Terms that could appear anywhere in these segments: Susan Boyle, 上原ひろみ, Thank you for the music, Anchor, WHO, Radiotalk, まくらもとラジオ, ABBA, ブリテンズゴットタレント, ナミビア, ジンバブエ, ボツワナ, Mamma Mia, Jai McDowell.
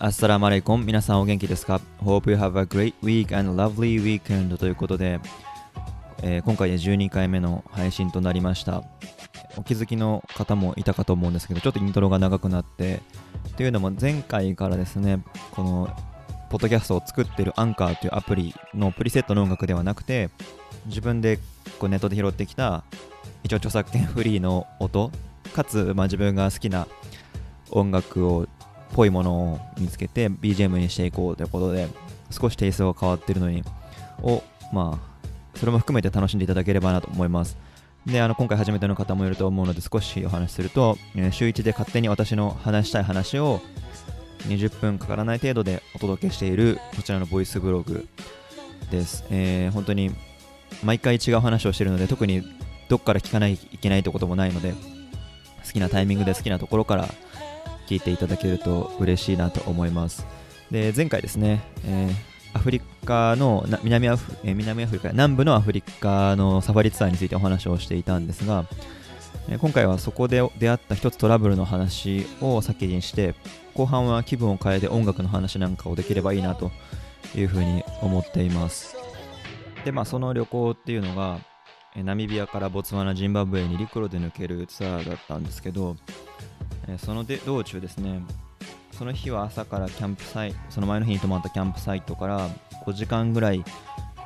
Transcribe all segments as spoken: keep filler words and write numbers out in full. アッサラムアレイコン、皆さんお元気ですか ?Hope you have a great week and lovely weekend ということで、えー、今回でじゅうにかいめの配信となりました。お気づきの方もいたかと思うんですけど、ちょっとイントロが長くなって、というのも前回からですね、このポッドキャストを作っている Anchor というアプリのプリセットの音楽ではなくて、自分でこうネットで拾ってきた一応著作権フリーの音、かつまあ自分が好きな音楽をぽいものを見つけて ビージーエム にしていこうということで、少しテイストが変わってるのにをまあそれも含めて楽しんでいただければなと思います。で、あの今回初めての方もいると思うので少しお話しすると、週いちで勝手に私の話したい話をにじゅっぷんかからない程度でお届けしているこちらのボイスブログです。えー、本当に毎回違う話をしているので、特にどこから聞かないといけないってこともないので、好きなタイミングで好きなところから聞いていただけると嬉しいなと思います。で、前回ですね、えー、アフリカの南アフ、えー、南アフリカ南部のアフリカのサファリツアーについてお話をしていたんですが、えー、今回はそこで出会った一つトラブルの話を先にして、後半は気分を変えて音楽の話なんかをできればいいなというふうに思っています。で、まあその旅行っていうのがナミビアからボツワナ、ジンバブエに陸路で抜けるツアーだったんですけど、そので道中ですね、その日は朝からキャンプサイト、その前の日に泊まったキャンプサイトからごじかんぐらい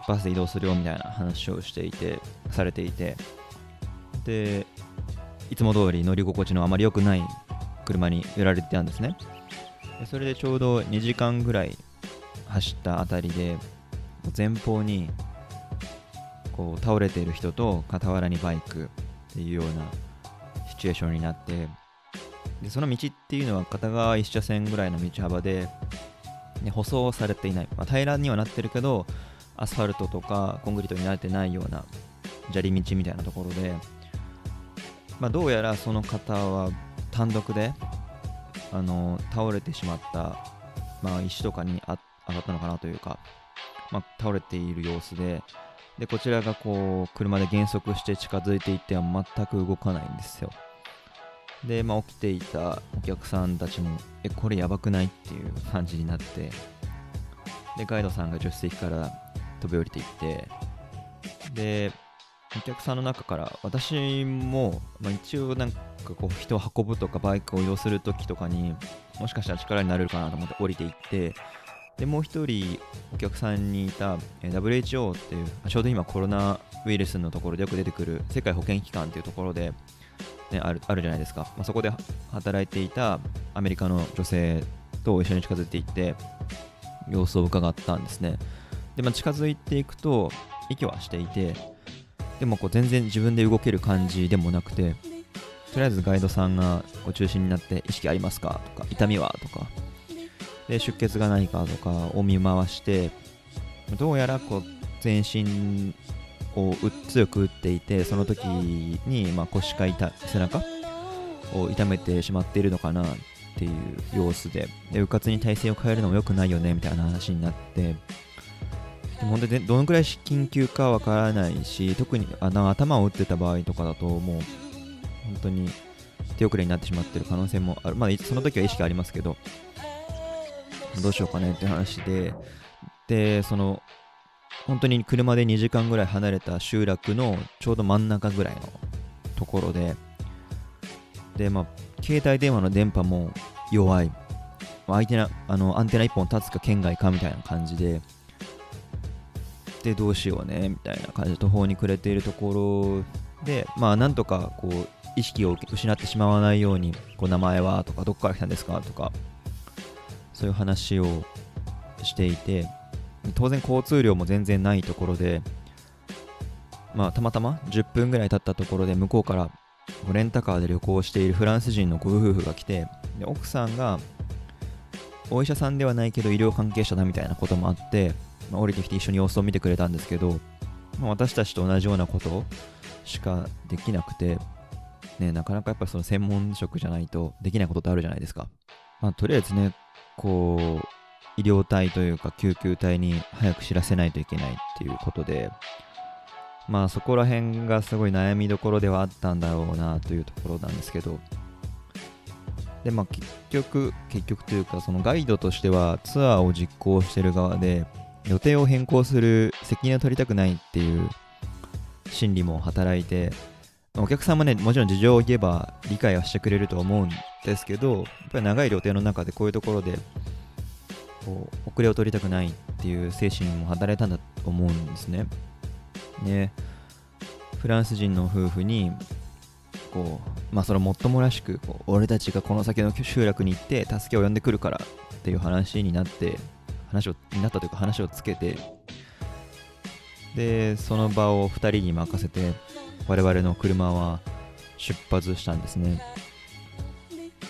バスで移動するよみたいな話をしていて、されていて、で、いつも通り乗り心地のあまり良くない車に揺られてたんですね。で、それでちょうどにじかんぐらい走ったあたりで、前方にこう倒れている人と傍らにバイクっていうようなシチュエーションになって、でその道っていうのは片側一車線ぐらいの道幅で、ね、舗装されていない、まあ、平らにはなってるけどアスファルトとかコンクリートになってないような砂利道みたいなところで、まあ、どうやらその方は単独であの倒れてしまった、まあ、石とかにあ当たったのかなというか、まあ、倒れている様子で、でこちらがこう車で減速して近づいていっては全く動かないんですよ。で、まあ、起きていたお客さんたちもえこれやばくないっていう感じになって、でガイドさんが助手席から飛び降りていって、でお客さんの中から私も、まあ、一応なんかこう人を運ぶとかバイクを移動するときとかにもしかしたら力になれるかなと思って降りていって、でもう一人お客さんにいた ダブリューエイチオー っていう、ちょうど今コロナウイルスのところでよく出てくる世界保健機関っていうところで、ね、ある、あるじゃないですか、まあ、そこで働いていたアメリカの女性と一緒に近づいていって様子を伺ったんですね。で、まあ、近づいていくと息はしていて、でもこう全然自分で動ける感じでもなくて、とりあえずガイドさんがこう中心になって、意識ありますかとか、痛みはとかで、出血がないかとかを見回して、どうやらこう全身を強く打っていて、その時にまあ腰か痛背中を痛めてしまっているのかなっていう様子で、でうかつに体勢を変えるのも良くないよねみたいな話になって、でも本当にどのくらい緊急かわからないし、特にあの頭を打ってた場合とかだともう本当に手遅れになってしまっている可能性もある、まあ、その時は意識ありますけど、どうしようかねって話で、でその本当に車でにじかんぐらい離れた集落のちょうど真ん中ぐらいのところで、でまあ携帯電話の電波も弱い、まあ、相手なあのアンテナいっぽん立つか圏外かみたいな感じで、でどうしようねみたいな感じで途方に暮れているところで、まあなんとかこう意識を失ってしまわないように、こう名前はとか、どこから来たんですかとか、そういう話をしていて、当然交通量も全然ないところで、まあたまたまじゅっぷんぐらい経ったところで、向こうからレンタカーで旅行しているフランス人のご夫婦が来て、で奥さんがお医者さんではないけど医療関係者だみたいなこともあって、まあ、降りてきて一緒に様子を見てくれたんですけど、まあ、私たちと同じようなことしかできなくて、ね、なかなかやっぱりその専門職じゃないとできないことってあるじゃないですか。まあとりあえずね、こう医療隊というか救急隊に早く知らせないといけないっていうことで、まあそこら辺がすごい悩みどころではあったんだろうなというところなんですけど、でまあ結局結局というか、そのガイドとしてはツアーを実行してる側で予定を変更する責任を取りたくないっていう心理も働いて、お客さんもね、もちろん事情を言えば理解はしてくれると思うんですけど、やっぱり長い旅程の中でこういうところでこう遅れを取りたくないっていう精神も働いたんだと思うんですね。でフランス人の夫婦にこう、まあ、それもっともらしくこう俺たちがこの先の集落に行って助けを呼んでくるからっていう話になって話をになったというか話をつけて、でその場をふたりに任せて我々の車は出発したんですね。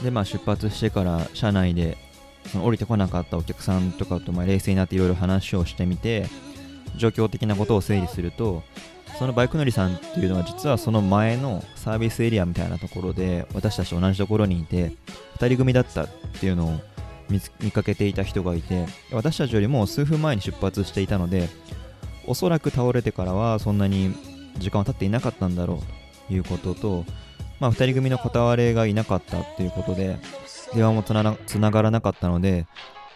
でまあ出発してから車内でその降りてこなかったお客さんとかとまあ冷静になっていろいろ話をしてみて、状況的なことを整理すると、そのバイク乗りさんっていうのは実はその前のサービスエリアみたいなところで私たちと同じところにいてふたり組だったっていうのを 見, 見かけていた人がいて、私たちよりも数分前に出発していたので、おそらく倒れてからはそんなに時間は経っていなかったんだろうということと、まあ、ふたり組の片割れがいなかったということで電話もつ な, つながらなかったので、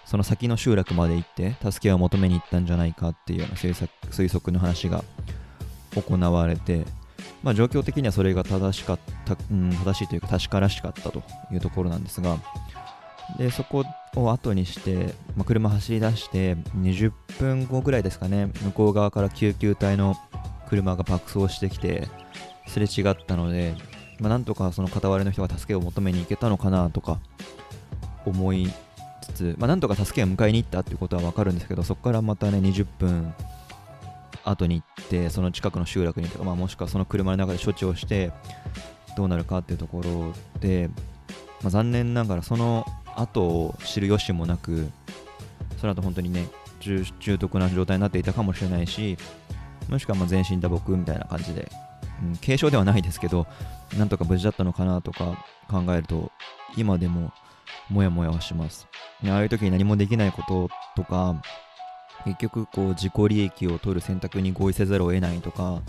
その先の集落まで行って助けを求めに行ったんじゃないかっていうような推測, 推測の話が行われて、まあ、状況的にはそれが正しかった、うん、正しいというか確からしかったというところなんですが、でそこを後にして、まあ、車走り出してにじゅっぷんごぐらいですかね、向こう側から救急隊の車が爆走してきてすれ違ったので、まあ、なんとかその片割れの人が助けを求めに行けたのかなとか思いつつ、まあ、なんとか助けを迎えに行ったっていうことは分かるんですけど、そこからまたねにじゅっぷん後に行ってその近くの集落にとか、まあ、もしくはその車の中で処置をしてどうなるかっていうところで、まあ、残念ながらその後を知る由もなく、その後本当にね 重, 重篤な状態になっていたかもしれないし、もしくはまあ全身打撲みたいな感じで、うん、軽傷ではないですけどなんとか無事だったのかなとか考えると今でもモヤモヤはします、ね、ああいう時に何もできないこととか結局こう自己利益を取る選択に合意せざるを得ないとか、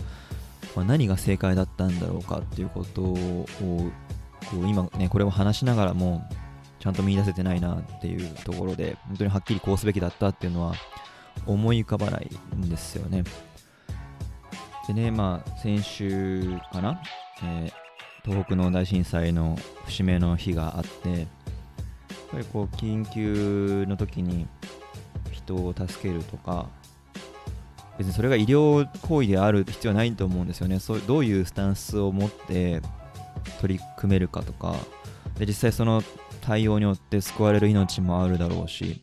まあ、何が正解だったんだろうかっていうことをこう今ねこれを話しながらもちゃんと見出せてないなっていうところで、本当にはっきりこうすべきだったっていうのは思い浮かばないんですよね。でね、まあ先週かな、えー、東北の大震災の節目の日があって、やっぱりこう緊急の時に人を助けるとか、別にそれが医療行為である必要はないと思うんですよね。そうどういうスタンスを持って取り組めるかとかで、実際その対応によって救われる命もあるだろうし、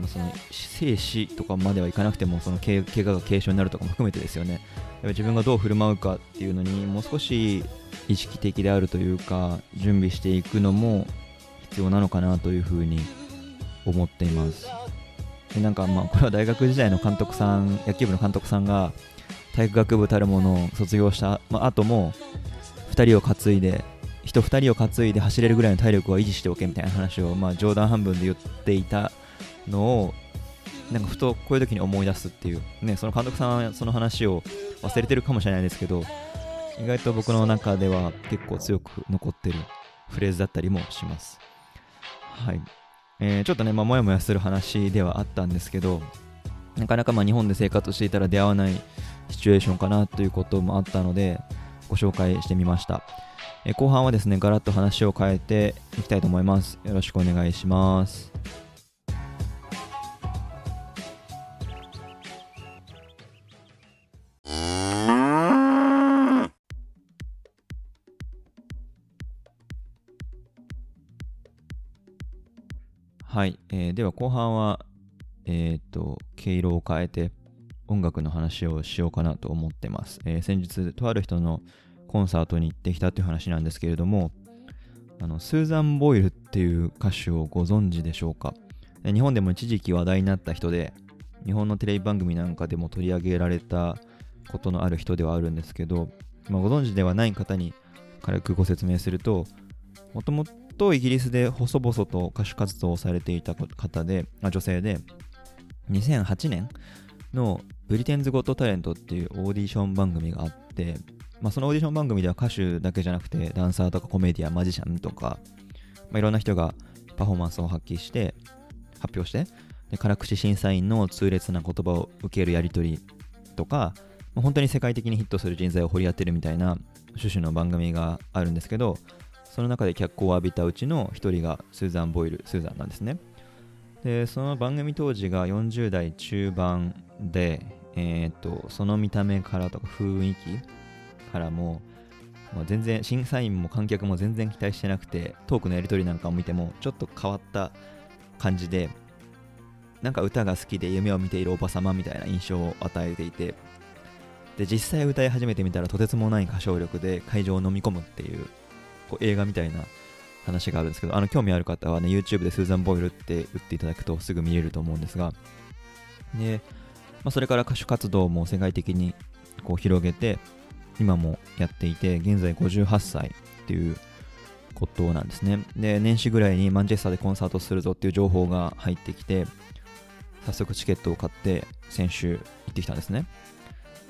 まあ、その生死とかまではいかなくてもその怪我が軽症になるとかも含めてですよね。やっぱ自分がどう振る舞うかっていうのにもう少し意識的であるというか準備していくのも必要なのかなというふうに思っています。でなんかまあこれは大学時代の監督さん、野球部の監督さんが体育学部たるものを卒業した、まあ、後もふたりを担いで人ふたりを担いで走れるぐらいの体力は維持しておけみたいな話を、まあ、冗談半分で言っていたのをなんかふとこういう時に思い出すっていう、ね、その監督さんはその話を忘れてるかもしれないですけど、意外と僕の中では結構強く残ってるフレーズだったりもします。はいえー、ちょっとね、まあ、もやもやする話ではあったんですけど、なかなかまあ日本で生活していたら出会わないシチュエーションかなということもあったのでご紹介してみました。えー、後半はですねガラッと話を変えていきたいと思います。よろしくお願いします。はいえー、では後半は、えー、っと毛色を変えて音楽の話をしようかなと思ってます。えー、先日とある人のコンサートに行ってきたという話なんですけれども、あのスーザン・ボイルっていう歌手をご存知でしょうか。えー、日本でも一時期話題になった人で、日本のテレビ番組なんかでも取り上げられたことのある人ではあるんですけど、まあ、ご存知ではない方に軽くご説明すると、もともととイギリスで細々と歌手活動をされていた方で、女性でにせんはちねんのブリテンズゴットタレントっていうオーディション番組があって、まあ、そのオーディション番組では歌手だけじゃなくてダンサーとかコメディアン、マジシャンとか、まあ、いろんな人がパフォーマンスを発揮して発表して、で辛口審査員の痛烈な言葉を受けるやり取りとか、まあ、本当に世界的にヒットする人材を掘り当てるみたいな趣旨の番組があるんですけど、その中で脚光を浴びたうちの一人がスーザン・ボイル、スーザンなんですね。でその番組当時がよんじゅう代中盤で、えー、っとその見た目からとか雰囲気からも、まあ、全然審査員も観客も全然期待してなくて、トークのやり取りなんかを見てもちょっと変わった感じで、なんか歌が好きで夢を見ているおばさまみたいな印象を与えていて、で実際歌い始めてみたらとてつもない歌唱力で会場を飲み込むっていう、こう映画みたいな話があるんですけど、あの興味ある方はね YouTube でスーザン・ボイルって打っていただくとすぐ見れると思うんですが、で、まあ、それから歌手活動も世界的にこう広げて今もやっていて、現在ごじゅうはっさいっていうことなんですね。で年始ぐらいにマンチェスターでコンサートするぞっていう情報が入ってきて、早速チケットを買って先週行ってきたんですね。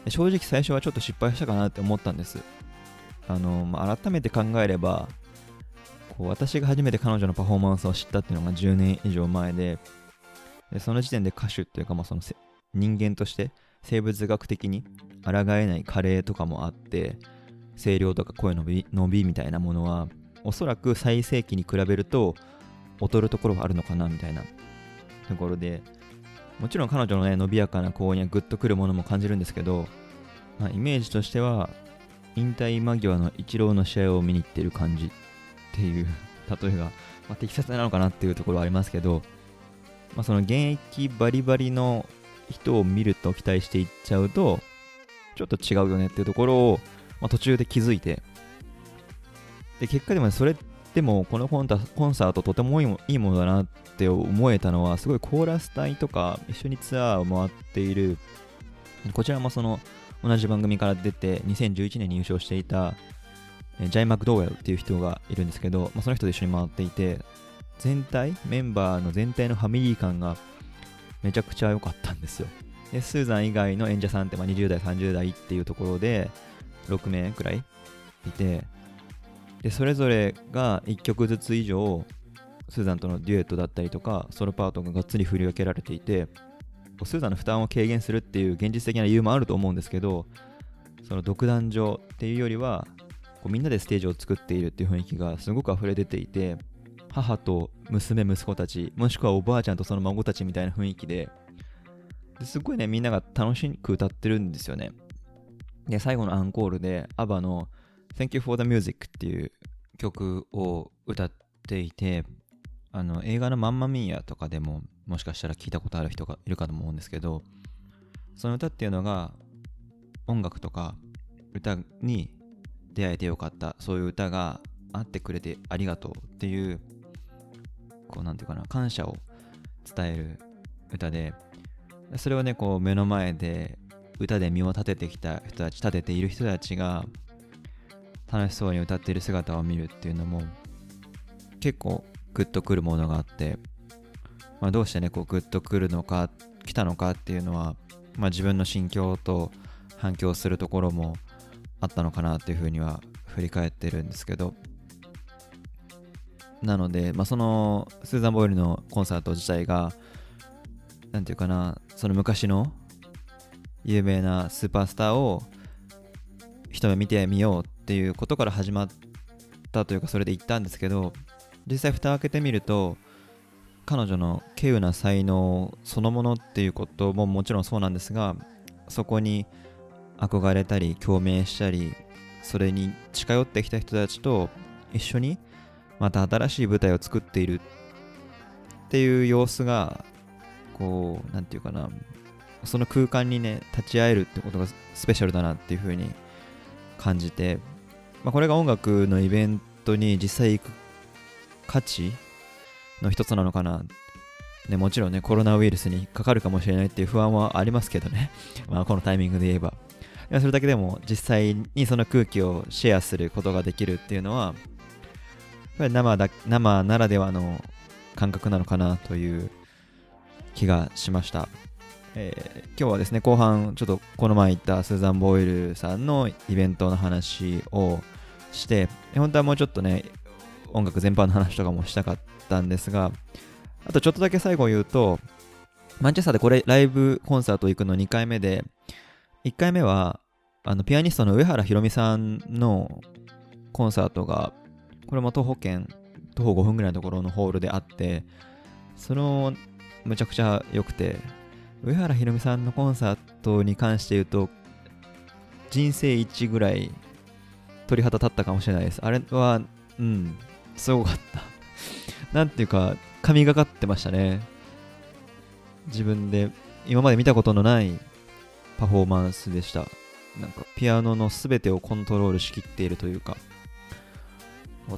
で正直最初はちょっと失敗したかなって思ったんです。あの、まあ、改めて考えれば、こう私が初めて彼女のパフォーマンスを知ったっていうのがじゅうねん以上前 で, でその時点で歌手っていうか、まあ、その人間として生物学的に抗えない加齢とかもあって、声量とか声の び, のびみたいなものはおそらく最盛期に比べると劣るところがあるのかなみたいなところで、もちろん彼女のね伸びやかな高音にはグッとくるものも感じるんですけど、まあ、イメージとしては引退間際のイチローの試合を見に行ってる感じっていう例えが、まあ、適切なのかなっていうところはありますけど、まあ、その現役バリバリの人を見ると期待していっちゃうとちょっと違うよねっていうところを、まあ、途中で気づいて、で結果でも、ね、それでもこのコンタ、コンサートとてもいいも、いいものだなって思えたのは、すごいコーラス隊とか一緒にツアーを回っている、こちらもその同じ番組から出てにせんじゅういちねんに優勝していたジャイ・マクドーウェルっていう人がいるんですけど、まあ、その人と一緒に回っていて、全体メンバーの全体のファミリー感がめちゃくちゃ良かったんですよ。でスーザン以外の演者さんって、まあにじゅう代さんじゅう代っていうところでろくめいくらいいて、でそれぞれがいっきょくずつ以上スーザンとのデュエットだったりとかソロパートががっつり振り分けられていて、スーザンの負担を軽減するっていう現実的な理由もあると思うんですけど、その独壇場っていうよりはこうみんなでステージを作っているっていう雰囲気がすごく溢れ出ていて、母と娘息子たち、もしくはおばあちゃんとその孫たちみたいな雰囲気で、ですごいねみんなが楽しく歌ってるんですよね。で最後のアンコールでアバの Thank you for the music っていう曲を歌っていて、あの映画のマンマミーヤとかでももしかしたら聞いたことある人がいるかと思うんですけど、その歌っていうのが音楽とか歌に出会えてよかった、そういう歌があってくれてありがとうっていう、こうなんていうかな、感謝を伝える歌で、それをねこう目の前で歌で身を立ててきた人たち、立てている人たちが楽しそうに歌っている姿を見るっていうのも結構グッとくるものがあって、まあ、どうしてねこうグッとくるのか来たのかっていうのは、まあ、自分の心境と反響するところもあったのかなっていうふうには振り返ってるんですけど、なので、まあ、そのスーザン・ボイルのコンサート自体がなんていうかな、その昔の有名なスーパースターを一目見てみようっていうことから始まったというか、それで行ったんですけど、実際蓋を開けてみると彼女の稀有な才能そのものっていうことももちろんそうなんですが、そこに憧れたり共鳴したり、それに近寄ってきた人たちと一緒にまた新しい舞台を作っているっていう様子が、こうなんていうかな、その空間にね立ち会えるってことがスペシャルだなっていう風に感じて、まあ、これが音楽のイベントに実際行く価値の一つなのかな。でもちろんねコロナウイルスにかかるかもしれないっていう不安はありますけどねまあこのタイミングで言えば、いやそれだけでも実際にその空気をシェアすることができるっていうのはやっぱり 生, だ生ならではの感覚なのかなという気がしました。えー、今日はですね後半ちょっとこの前言ったスーザン・ボイルさんのイベントの話をして本当はもうちょっとね音楽全般の話とかもしたかったんですが、あとちょっとだけ最後言うとマンチェスターでこれライブコンサート行くのにかいめで、いっかいめはあのピアニストの上原ひろみさんのコンサートがこれも徒歩圏徒歩ごふんぐらいのところのホールであって、そのむちゃくちゃ良くて、上原ひろみさんのコンサートに関して言うと人生一ぐらい鳥肌立ったかもしれないです。あれはうんすごかったなんていうか神がかってましたね。自分で今まで見たことのないパフォーマンスでした。なんかピアノの全てをコントロールしきっているというか、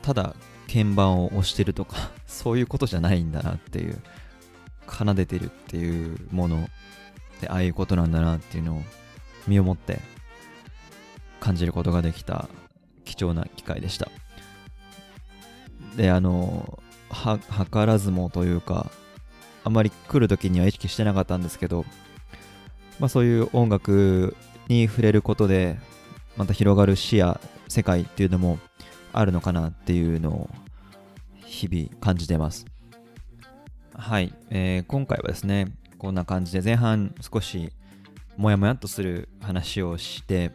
ただ鍵盤を押してるとかそういうことじゃないんだなっていう、奏でてるっていうものでああいうことなんだなっていうのを身をもって感じることができた貴重な機会でした。であのは計らずもというかあまり来る時には意識してなかったんですけど、まあ、そういう音楽に触れることでまた広がる視野世界っていうのもあるのかなっていうのを日々感じてます。はい、えー、今回はですねこんな感じで前半少しもやもやっとする話をして、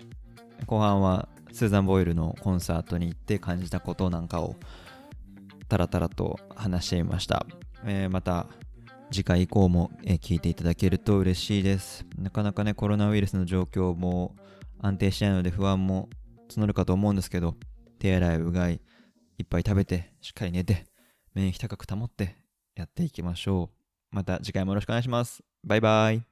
後半はスーザン・ボイルのコンサートに行って感じたことなんかをタラタラと話してみました。えー、また次回以降も聞いていただけると嬉しいです。なかなかねコロナウイルスの状況も安定しないので不安も募るかと思うんですけど、手洗いうがい、いっぱい食べてしっかり寝て免疫高く保ってやっていきましょう。また次回もよろしくお願いします。バイバイ。